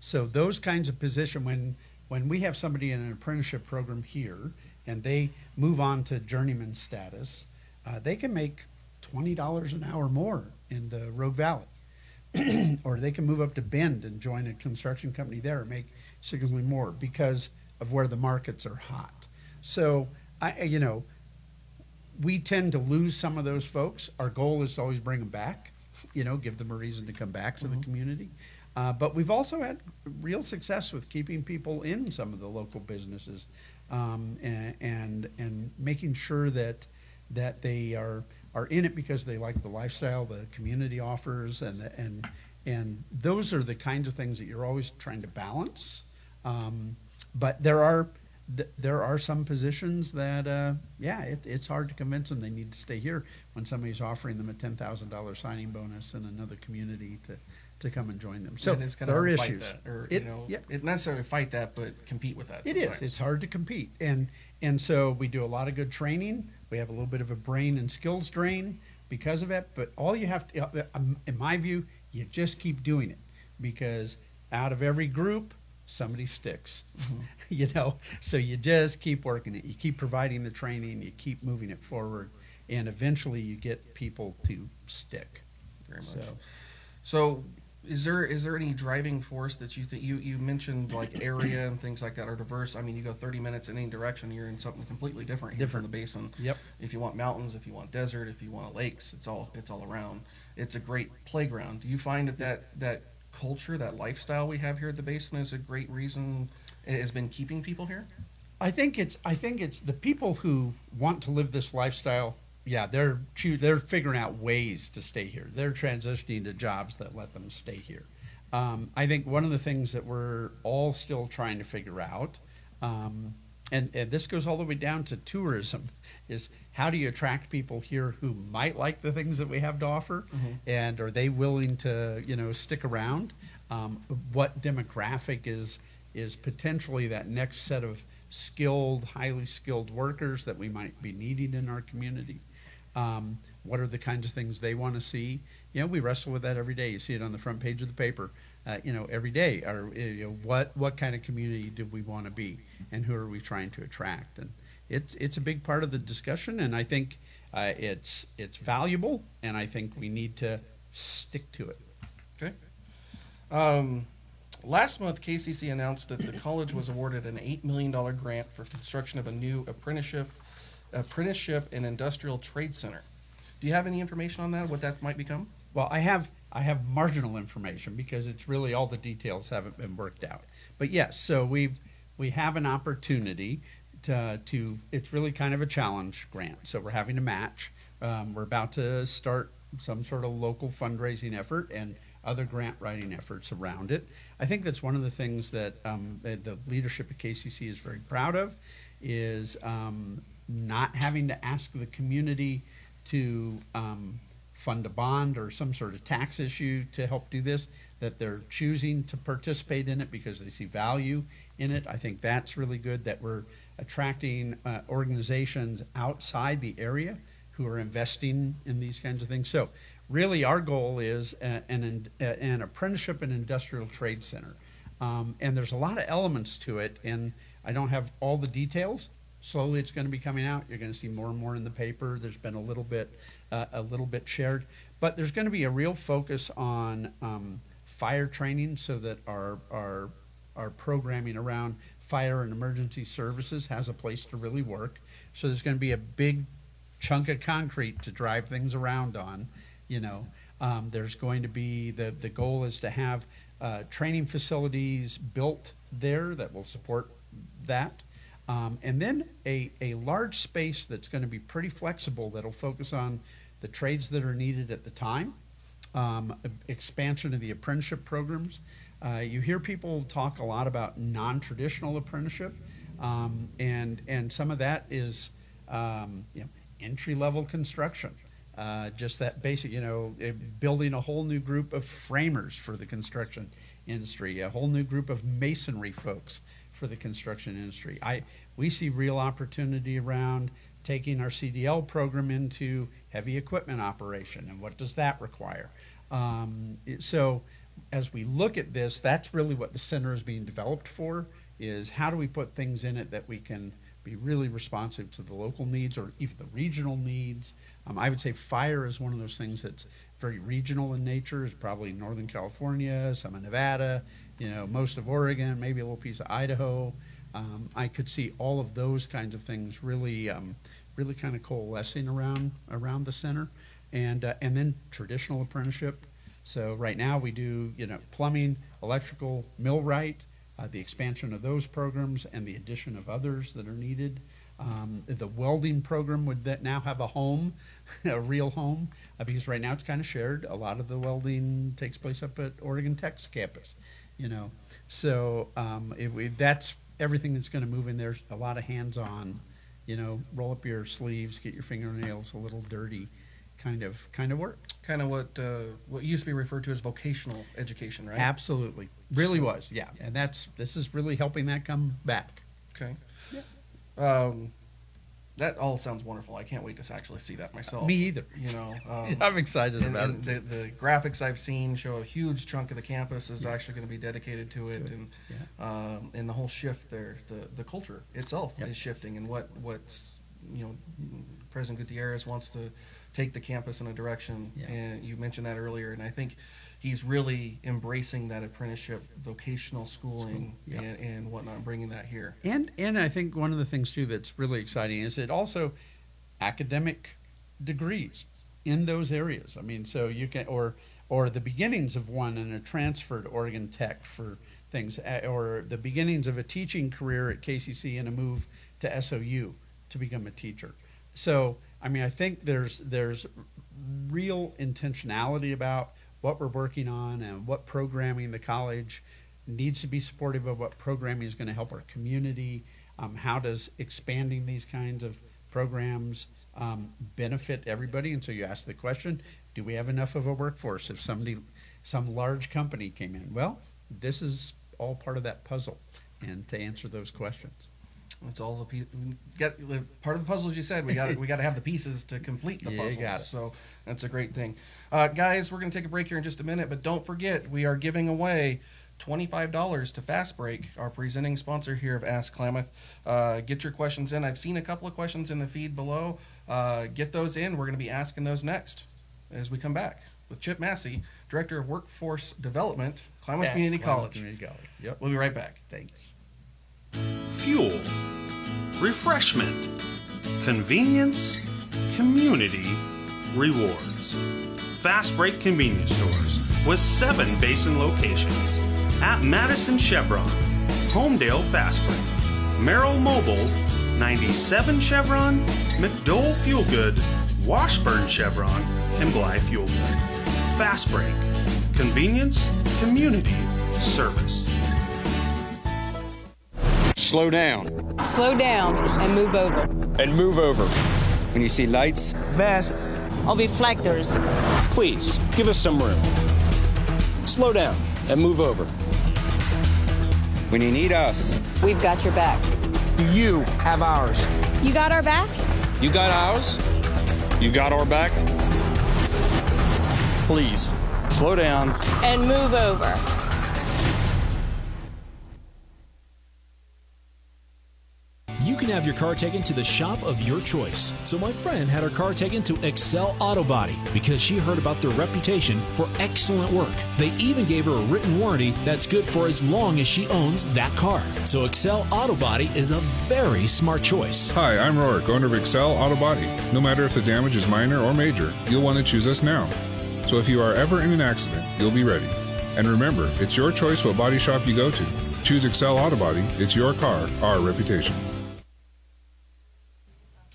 so those kinds of position, when we have somebody in an apprenticeship program here and they move on to journeyman status, they can make $20 an hour more in the Rogue Valley. Or they can move up to Bend and join a construction company there and make significantly more because of where the markets are hot. So, we tend to lose some of those folks. Our goal is to always bring them back, give them a reason to come back to the community. But we've also had real success with keeping people in some of the local businesses, and making sure that they are in it because they like the lifestyle the community offers, and those are the kinds of things that you're always trying to balance. But there are some positions that it's hard to convince them they need to stay here when somebody's offering them a $10,000 signing bonus in another community to come and join them. So there are issues. It not necessarily fight that, but compete with that. It sometimes. Is. It's hard to compete. And so we do a lot of good training. We have a little bit of a brain and skills drain because of it. But all you have to, in my view, you just keep doing it, because out of every group, somebody sticks, So you just keep working it. You keep providing the training. You keep moving it forward. And eventually you get people to stick. Very much. So Is there any driving force that you think you mentioned, like area and things like that are diverse? I mean, you go 30 minutes in any direction, you're in something completely different from the basin. Yep. If you want mountains, if you want desert, if you want lakes, it's all around. It's a great playground. Do you find that culture, that lifestyle we have here at the basin, is a great reason it has been keeping people here? I think it's the people who want to live this lifestyle. Yeah, they're figuring out ways to stay here. They're transitioning to jobs that let them stay here. I think one of the things that we're all still trying to figure out, and this goes all the way down to tourism, is how do you attract people here who might like the things that we have to offer, and are they willing to stick around? What demographic is potentially that next set of skilled, highly skilled workers that we might be needing in our community. What are the kinds of things they want to see? You know, we wrestle with that every day. You see it on the front page of the paper, you know, every day. Or, you know, what kind of community do we want to be, and who are we trying to attract? And it's a big part of the discussion, and I think it's valuable, and I think we need to stick to it. Okay. Last month, KCC announced that the college was awarded an $8 million grant for construction of a new apprenticeship and industrial trade center. Do you have any information on that, what that might become? Well, I have marginal information because it's really all the details haven't been worked out. But yes, so we have an opportunity to it's really kind of a challenge grant. So we're having a match. We're about to start some sort of local fundraising effort and other grant writing efforts around it. I think that's one of the things that the leadership at KCC is very proud of, is not having to ask the community to fund a bond or some sort of tax issue to help do this, that they're choosing to participate in it because they see value in it. I think that's really good, that we're attracting organizations outside the area who are investing in these kinds of things. So really our goal is an apprenticeship and industrial trade center. And there's a lot of elements to it, and I don't have all the details. Slowly it's going to be coming out. You're going to see more and more in the paper. There's been a little bit shared. But there's going to be a real focus on fire training, so that our programming around fire and emergency services has a place to really work. So there's going to be a big chunk of concrete to drive things around on. You know, there's going to be the goal is to have training facilities built there that will support that. And then a large space that's going to be pretty flexible that'll focus on the trades that are needed at the time, expansion of the apprenticeship programs. You hear people talk a lot about non-traditional apprenticeship, and some of that is entry-level construction, just that basic, building a whole new group of framers for the construction industry, a whole new group of masonry folks for the construction industry. We see real opportunity around taking our CDL program into heavy equipment operation, and what does that require? So as we look at this, that's really what the center is being developed for, is how do we put things in it that we can be really responsive to the local needs or even the regional needs. I would say fire is one of those things that's very regional in nature. It's probably Northern California, some in Nevada, most of Oregon, maybe a little piece of Idaho. I could see all of those kinds of things really, really kind of coalescing around the center, and then traditional apprenticeship. So right now we do, plumbing, electrical, millwright, the expansion of those programs and the addition of others that are needed. The welding program would that now have a home, a real home, because right now it's kind of shared. A lot of the welding takes place up at Oregon Tech's campus. So that's everything that's going to move in there. A lot of hands-on, roll up your sleeves, get your fingernails a little dirty, kind of work. Kind of what used to be referred to as vocational education, right? Absolutely, really was, yeah. And this is really helping that come back. Okay. Yeah. That all sounds wonderful. I can't wait to actually see that myself. Me either. I'm excited about it. The graphics I've seen show a huge chunk of the campus is actually going to be dedicated to it, and the whole shift there, the culture itself is shifting, and what's President Gutierrez wants to take the campus in a direction, and you mentioned that earlier, and I think he's really embracing that apprenticeship, vocational schooling, and whatnot, bringing that here. And I think one of the things, too, that's really exciting is it also academic degrees in those areas. I mean, so you can, or the beginnings of one and a transfer to Oregon Tech for things, or the beginnings of a teaching career at KCC and a move to SOU to become a teacher. So, I mean, I think there's real intentionality about what we're working on and what programming the college needs to be supportive of, what programming is going to help our community, how does expanding these kinds of programs benefit everybody. And so you ask the question, do we have enough of a workforce if some large company came in? Well, this is all part of that puzzle, and to answer those questions. It's all the pieces. Part of the puzzle, as you said, we got to have the pieces to complete the puzzle. You got it. So that's a great thing. Guys, we're going to take a break here in just a minute, but don't forget, we are giving away $25 to Fastbreak, our presenting sponsor here of Ask Klamath. Get your questions in. I've seen a couple of questions in the feed below. Get those in. We're going to be asking those next as we come back with Chip Massey, Director of Workforce Development, Klamath Community College. Yep. We'll be right back. Thanks. Fuel, refreshment, convenience, community, rewards. Fastbreak convenience stores with 7 basin locations at Madison Chevron, Homedale Fastbreak, Merrill Mobile, 97 Chevron, McDowell Fuel Good, Washburn Chevron, and Bly Fuel Good. Fastbreak, convenience, community, service. Slow down. Slow down and move over. And move over. When you see lights, vests, or reflectors, please give us some room. Slow down and move over. When you need us, we've got your back. You have ours. You got our back? You got ours? You got our back? Please, slow down. And move over. You can have your car taken to the shop of your choice. So my friend had her car taken to Excel Auto Body because she heard about their reputation for excellent work. They even gave her a written warranty that's good for as long as she owns that car. So Excel Auto Body is a very smart choice. Hi, I'm Rourke, owner of Excel Auto Body. No matter if the damage is minor or major, you'll want to choose us now. So if you are ever in an accident, you'll be ready. And remember, it's your choice what body shop you go to. Choose Excel Auto Body. It's your car, our reputation.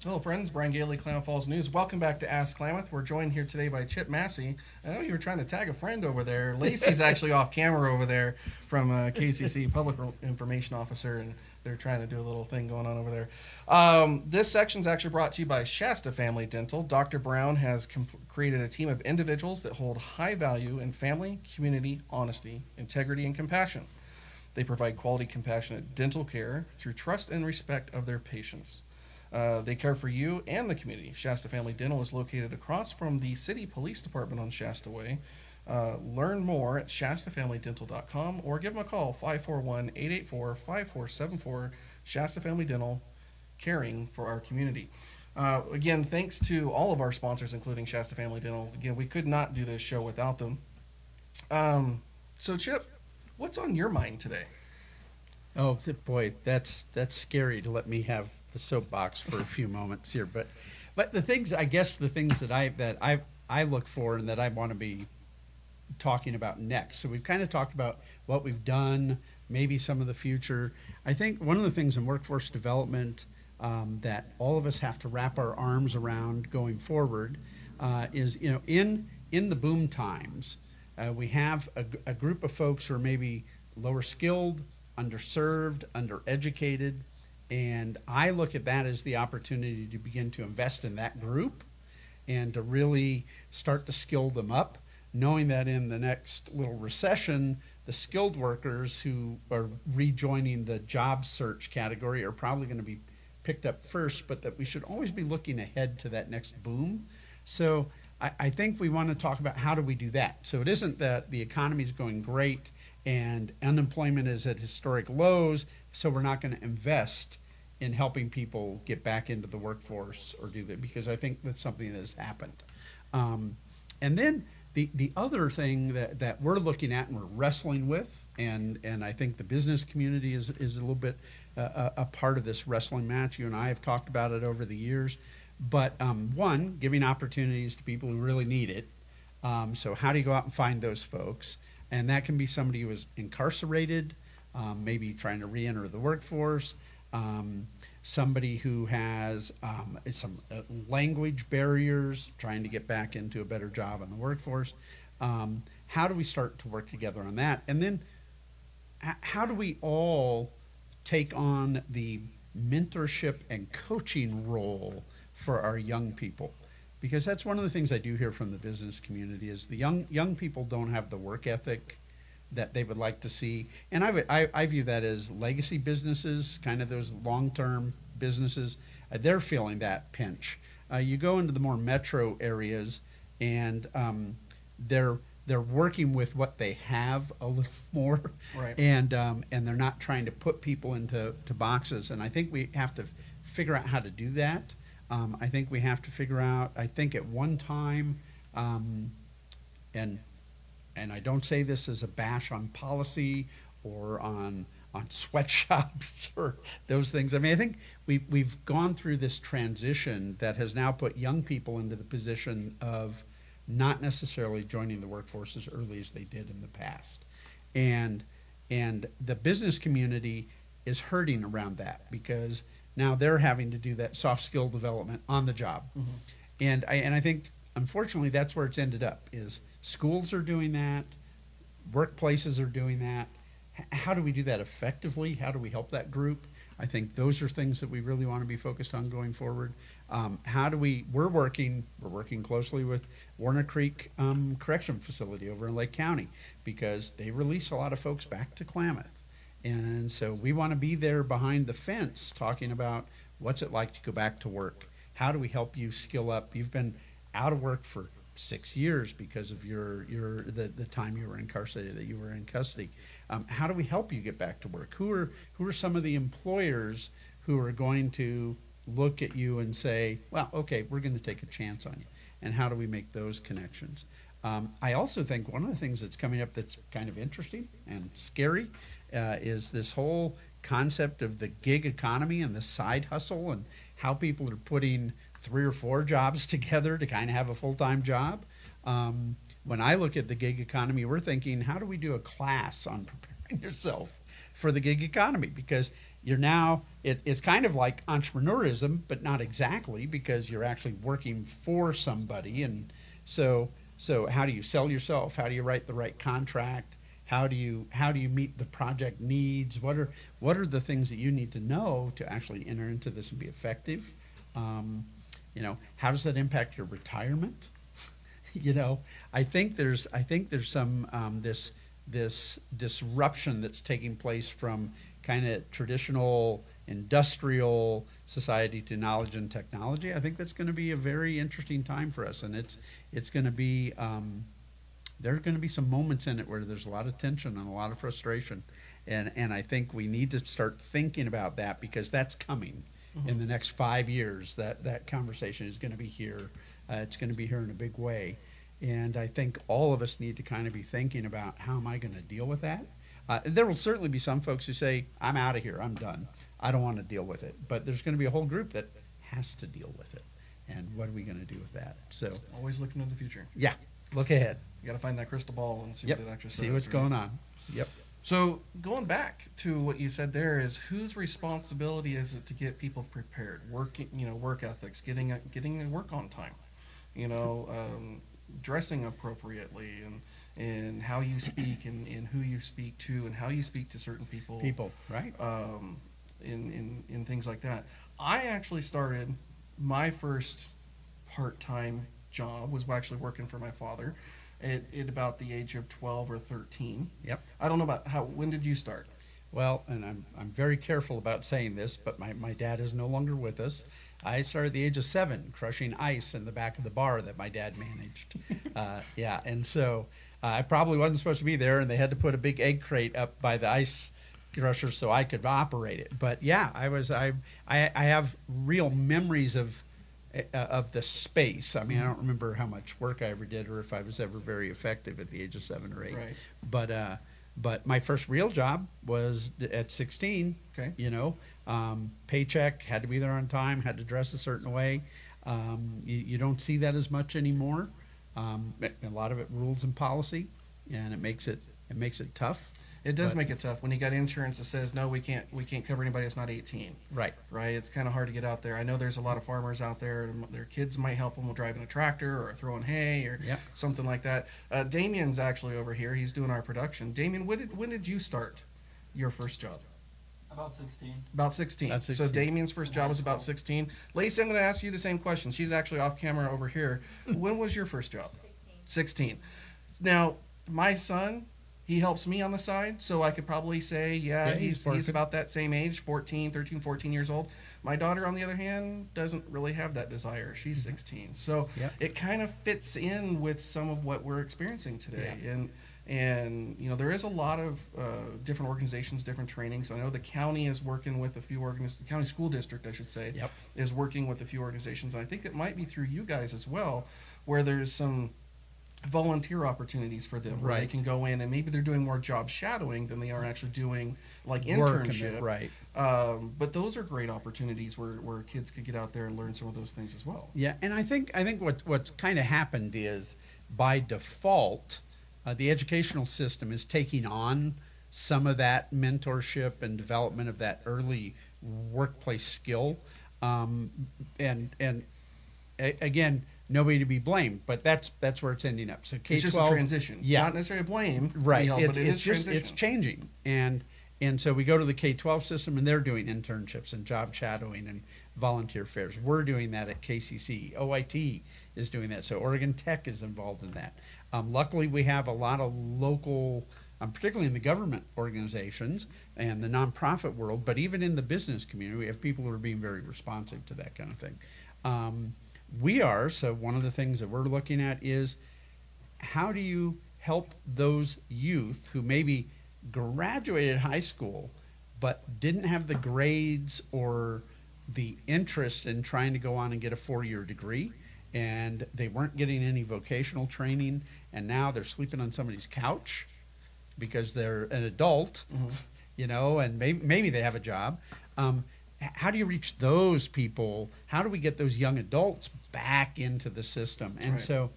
Hello, friends. Brian Gailey, Klamath Falls News. Welcome back to Ask Klamath. We're joined here today by Chip Massey. I know you were trying to tag a friend over there. Lacey's actually off camera over there from KCC, Public Information Officer, and they're trying to do a little thing going on over there. This section's actually brought to you by Shasta Family Dental. Dr. Brown has created a team of individuals that hold high value in family, community, honesty, integrity, and compassion. They provide quality, compassionate dental care through trust and respect of their patients. They care for you and the community. Shasta Family Dental is located across from the City Police Department on Shasta Way. Learn more at shastafamilydental.com or give them a call, 541-884-5474. Shasta Family Dental, caring for our community. Again, thanks to all of our sponsors, including Shasta Family Dental. Again, we could not do this show without them. So, Chip, what's on your mind today? Oh, boy, that's scary to let me have the soapbox for a few moments here, but the things that I look for and that I want to be talking about next. So we've kind of talked about what we've done, maybe some of the future. I think one of the things in workforce development that all of us have to wrap our arms around going forward is, you know, in the boom times, we have a group of folks who are maybe lower skilled, underserved, undereducated. And I look at that as the opportunity to begin to invest in that group and to really start to skill them up, knowing that in the next little recession, the skilled workers who are rejoining the job search category are probably going to be picked up first, but that we should always be looking ahead to that next boom. So I think we want to talk about how do we do that. So it isn't that the economy is going great and unemployment is at historic lows, so we're not going to invest in helping people get back into the workforce or do that, because I think that's something that has happened. And then the other thing that we're looking at and we're wrestling with, and I think the business community is a little bit a part of this wrestling match. You and I have talked about it over the years. But one, giving opportunities to people who really need it. So how do you go out and find those folks? And that can be somebody who is incarcerated, maybe trying to re-enter the workforce, somebody who has some language barriers, trying to get back into a better job in the workforce. How do we start to work together on that? And then how do we all take on the mentorship and coaching role for our young people? Because that's one of the things I do hear from the business community is the young people don't have the work ethic that they would like to see. And I view that as legacy businesses, kind of those long-term businesses. They're feeling that pinch. You go into the more metro areas, and they're working with what they have a little more, right. And they're not trying to put people into boxes. And I think we have to figure out how to do that. I think we have to figure out. I think at one time, and I don't say this as a bash on policy or on sweatshops or those things. I mean, I think we've gone through this transition that has now put young people into the position of not necessarily joining the workforce as early as they did in the past. And the business community is hurting around that because now they're having to do that soft skill development on the job. Mm-hmm. And I think, unfortunately, that's where it's ended up, is schools are doing that, workplaces are doing that. How do we do that effectively? How do we help that group? I think those are things that we really want to be focused on going forward. We're working closely with Warner Creek Correction Facility over in Lake County because they release a lot of folks back to Klamath. And so we want to be there behind the fence talking about what's it like to go back to work? How do we help you skill up? You've been out of work for 6 years because of the time you were incarcerated, that you were in custody. How do we help you get back to work? Who are some of the employers who are going to look at you and say, well, okay, we're going to take a chance on you? And how do we make those connections? I also think one of the things that's coming up that's kind of interesting and scary is this whole concept of the gig economy and the side hustle and how people are putting 3 or 4 jobs together to kind of have a full-time job. When I look at the gig economy, we're thinking, how do we do a class on preparing yourself for the gig economy? Because you're now, it's kind of like entrepreneurism, but not exactly, because you're actually working for somebody. And so how do you sell yourself? How do you write the right contract? How do you meet the project needs? What are the things that you need to know to actually enter into this and be effective? How does that impact your retirement? I think there's some this disruption that's taking place from kind of traditional industrial society to knowledge and technology. I think that's going to be a very interesting time for us, and it's going to be there are going to be some moments in it where there's a lot of tension and a lot of frustration, and I think we need to start thinking about that because that's coming. Mm-hmm. In the next 5 years, that conversation is going to be here. It's going to be here in a big way. And I think all of us need to kind of be thinking about, how am I going to deal with that? There will certainly be some folks who say, I'm out of here. I'm done. I don't want to deal with it. But there's going to be a whole group that has to deal with it. And what are we going to do with that? So always looking to the future. Yeah. Look ahead. You got to find that crystal ball and see what it actually says. See what's going on. Yep. So going back to what you said there is, whose responsibility is it to get people prepared? Work ethics, getting work on time, dressing appropriately, and how you speak and who you speak to and how you speak to certain people. People, right? In things like that. I actually started my first part-time job was actually working for my father. At about the age of 12 or 13. Yep. I don't know about when did you start? Well, and I'm very careful about saying this, but my dad is no longer with us. I started at the age of 7, crushing ice in the back of the bar that my dad managed. And so I probably wasn't supposed to be there, and they had to put a big egg crate up by the ice crusher so I could operate it. But yeah, I have real memories of the space. I mean, I don't remember how much work I ever did or if I was ever very effective at the age of 7 or 8. Right. But my first real job was at 16. Okay. Paycheck, had to be there on time, had to dress a certain way. You don't see that as much anymore. A lot of it rules and policy, and it makes it tough. It does make it tough when you got insurance that says, no, we can't cover anybody that's not 18. Right. Right. It's kind of hard to get out there. I know there's a lot of farmers out there, and their kids might help them with driving a tractor or throwing hay or something like that. Damian's actually over here. He's doing our production. Damian, when did you start your first job? About 16. About 16. So Damian's first job was about 16. Lacey, I'm going to ask you the same question. She's actually off camera over here. When was your first job? 16. Now, my son He helps me on the side, so I could probably say, yeah, he's about that same age, 13, 14 years old. My daughter, on the other hand, doesn't really have that desire. She's 16. So it kind of fits in with some of what we're experiencing today. Yeah. And you know, there is a lot of different organizations, different trainings. I know the county is working with a few organizations, the county school district, I should say, is working with a few organizations. And I think it might be through you guys as well, where there's some volunteer opportunities for them where they can go in and maybe they're doing more job shadowing than they are actually doing like internship. But those are great opportunities where kids could get out there and learn some of those things as well. Yeah, and I think what's kind of happened is by default, the educational system is taking on some of that mentorship and development of that early workplace skill. Again, nobody to be blamed, but that's where it's ending up. So K-12, it's just a transition, not necessarily blame, but it is just transition. It's changing, and so we go to the K-12 system, and they're doing internships and job shadowing and volunteer fairs. We're doing that at KCC. OIT is doing that, so Oregon Tech is involved in that. Luckily, we have a lot of local, particularly in the government organizations and the nonprofit world, but even in the business community, we have people who are being very responsive to that kind of thing. So one of the things that we're looking at is how do you help those youth who maybe graduated high school but didn't have the grades or the interest in trying to go on and get a four-year degree, and they weren't getting any vocational training, and now they're sleeping on somebody's couch because they're an adult, you know, and maybe they have a job. How do you reach those people? How do we get those young adults back into the system? And so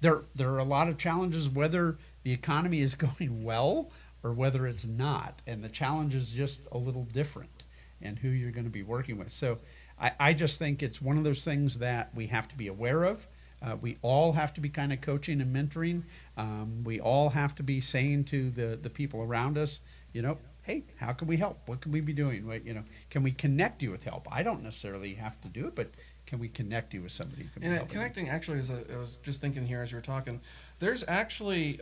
there are a lot of challenges, whether the economy is going well or whether it's not, and the challenge is just a little different and who you're going to be working with. So I just think it's one of those things that we have to be aware of. We all have to be kind of coaching and mentoring. We all have to be saying to the people around us, you know, hey, how can we help? What can we be doing? What, you know, can we connect you with help? I don't necessarily have to do it, but can we connect you with somebody who can help? And connecting actually is I was just thinking here as you were talking, there's actually,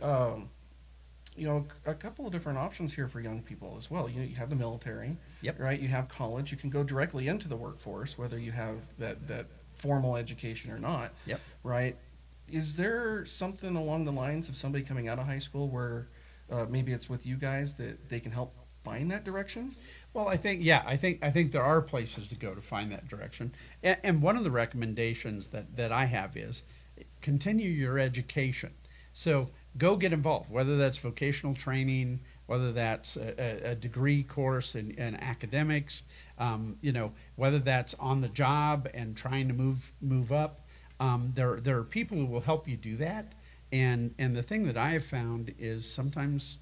you know, a couple of different options here for young people as well. You have the military, right? You have college. You can go directly into the workforce, whether you have that formal education or not, right? Is there something along the lines of somebody coming out of high school where maybe it's with you guys that they can help find that direction? Well, I think there are places to go to find that direction. And one of the recommendations that I have is continue your education. So go get involved, whether that's vocational training, whether that's a degree course in academics, you know, whether that's on the job and trying to move up. There are people who will help you do that. And the thing that I have found is sometimes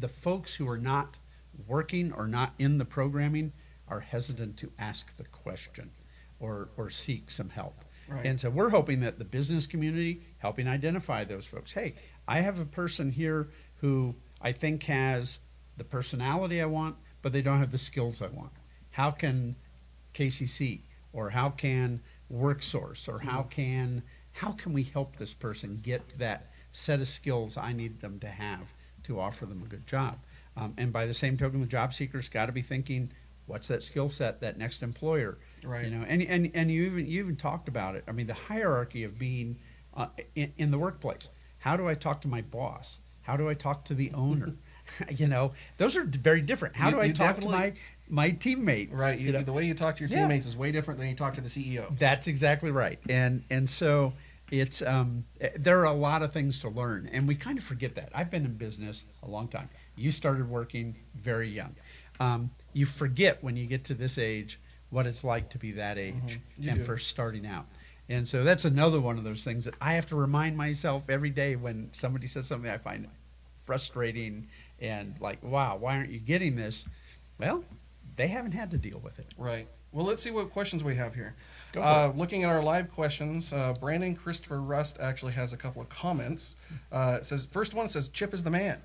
the folks who are not working or not in the programming are hesitant to ask the question or seek some help. Right. And so we're hoping that the business community helping identify those folks. Hey, I have a person here who I think has the personality I want, but they don't have the skills I want. How can KCC or how can WorkSource or how can we help this person get that set of skills I need them to have to offer them a good job? And by the same token, the job seeker's got to be thinking, what's that skill set that next employer? Right. You know, and you even talked about it. I mean, the hierarchy of being in the workplace. How do I talk to my boss? How do I talk to the owner? You know, those are very different. How do I talk to my teammates? Right. You know? The way you talk to your teammates is way different than you talk to the CEO. That's exactly right. And so it's there are a lot of things to learn, and we kind of forget that. I've been in business a long time. You started working very young. You forget when you get to this age what it's like to be that age first starting out. And so that's another one of those things that I have to remind myself every day when somebody says something I find frustrating and like, wow, why aren't you getting this? Well, they haven't had to deal with it. Right. Well, let's see what questions we have here. Go for it. Looking at our live questions, Brandon Christopher Rust actually has a couple of comments. It says, first one says, Chip is the man.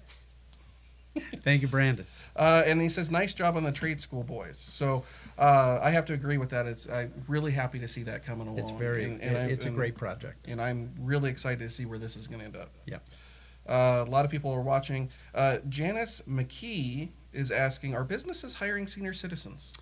Thank you, Brandon. And he says, nice job on the trade school boys. So I have to agree with that. I'm really happy to see that coming along. It's a great project. And I'm really excited to see where this is going to end up. Yeah. A lot of people are watching. Janice McKee is asking, are businesses hiring senior citizens?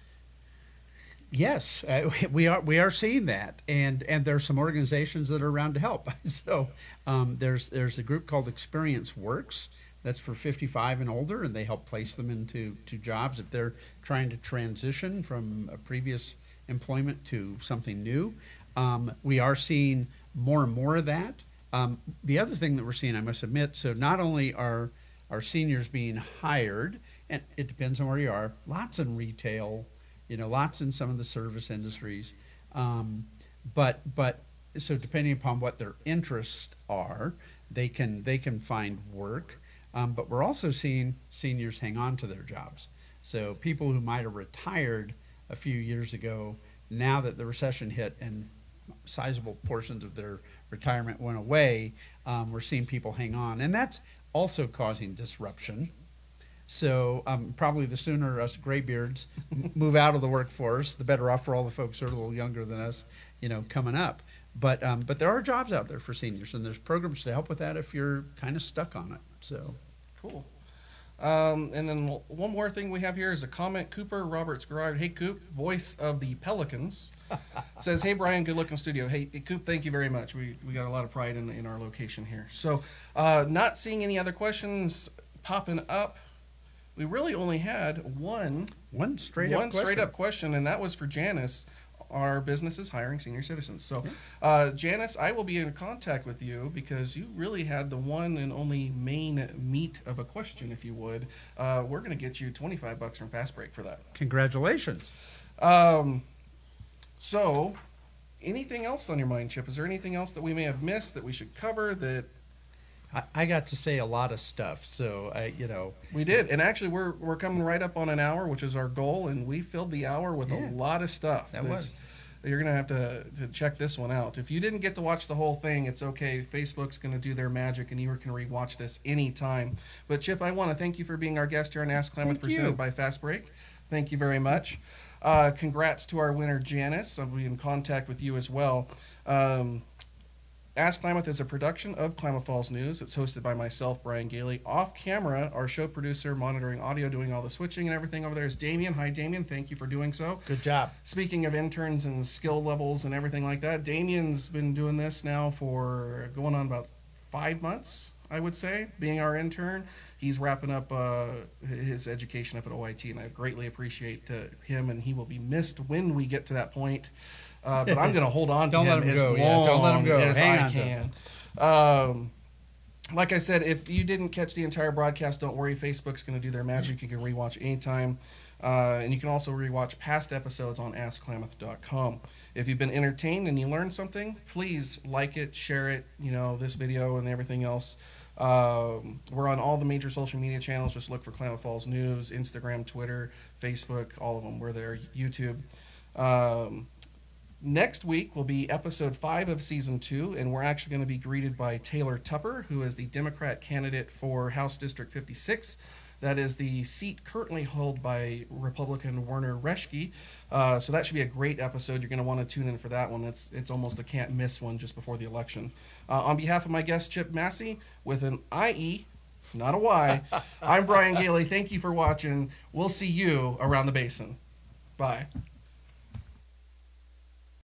Yes, we are seeing that, and there's some organizations that are around to help. So there's a group called Experience Works that's for 55 and older, and they help place them into jobs if they're trying to transition from a previous employment to something new. We are seeing more and more of that. The other thing that we're seeing, I must admit, so not only are our seniors being hired, and it depends on where you are, lots in retail. You know, lots in some of the service industries, but so depending upon what their interests are, they can find work. But we're also seeing seniors hang on to their jobs. So people who might have retired a few years ago, now that the recession hit and sizable portions of their retirement went away, we're seeing people hang on, and that's also causing disruption. So probably the sooner us graybeards move out of the workforce, the better off for all the folks who are a little younger than us, you know, coming up. But there are jobs out there for seniors, and there's programs to help with that if you're kind of stuck on it. So cool. And then one more thing we have here is a comment. Cooper Roberts Garrard, hey Coop, voice of the Pelicans, says, hey Brian, good looking studio. Hey Coop, thank you very much. We got a lot of pride in our location here. So not seeing any other questions popping up. We really only had one straight up question, and that was for Janice. Are businesses hiring senior citizens? So, Janice, I will be in contact with you because you really had the one and only main meat of a question, if you would. We're going to get you $25 from Fastbreak for that. Congratulations. So, anything else on your mind, Chip? Is there anything else that we may have missed that we should cover that? I got to say a lot of stuff, so we did, and actually we're coming right up on an hour, which is our goal, and we filled the hour with a lot of stuff. You're gonna have to check this one out. If you didn't get to watch the whole thing, it's okay. Facebook's gonna do their magic, and you can rewatch this anytime. But Chip, I want to thank you for being our guest here on Ask Klamath, presented by Fastbreak. Thank you very much. Congrats to our winner, Janice. I'll be in contact with you as well. Ask Klamath is a production of Klamath Falls News. It's hosted by myself, Brian Gailey. Off camera, our show producer, monitoring audio, doing all the switching and everything over there is Damian. Hi, Damian. Thank you for doing so. Good job. Speaking of interns and skill levels and everything like that, Damian's been doing this now for going on about 5 months, I would say, being our intern. He's wrapping up his education up at OIT, and I greatly appreciate him, and he will be missed when we get to that point. But I'm going to hold on to him as long as I can. Like I said, if you didn't catch the entire broadcast, don't worry. Facebook's going to do their magic. You can rewatch anytime. And you can also rewatch past episodes on AskKlamath.com. If you've been entertained and you learned something, please like it, share it, this video and everything else. We're on all the major social media channels. Just look for Klamath Falls News, Instagram, Twitter, Facebook, all of them. We're there, YouTube. Next week will be episode 5 of season 2, and we're actually going to be greeted by Taylor Tupper, who is the Democrat candidate for House District 56. That is the seat currently held by Republican Werner Reschke. So that should be a great episode. You're going to want to tune in for that one. It's almost a can't miss one just before the election. On behalf of my guest, Chip Massey, with an IE, not a Y, I'm Brian Gailey. Thank you for watching. We'll see you around the basin. Bye.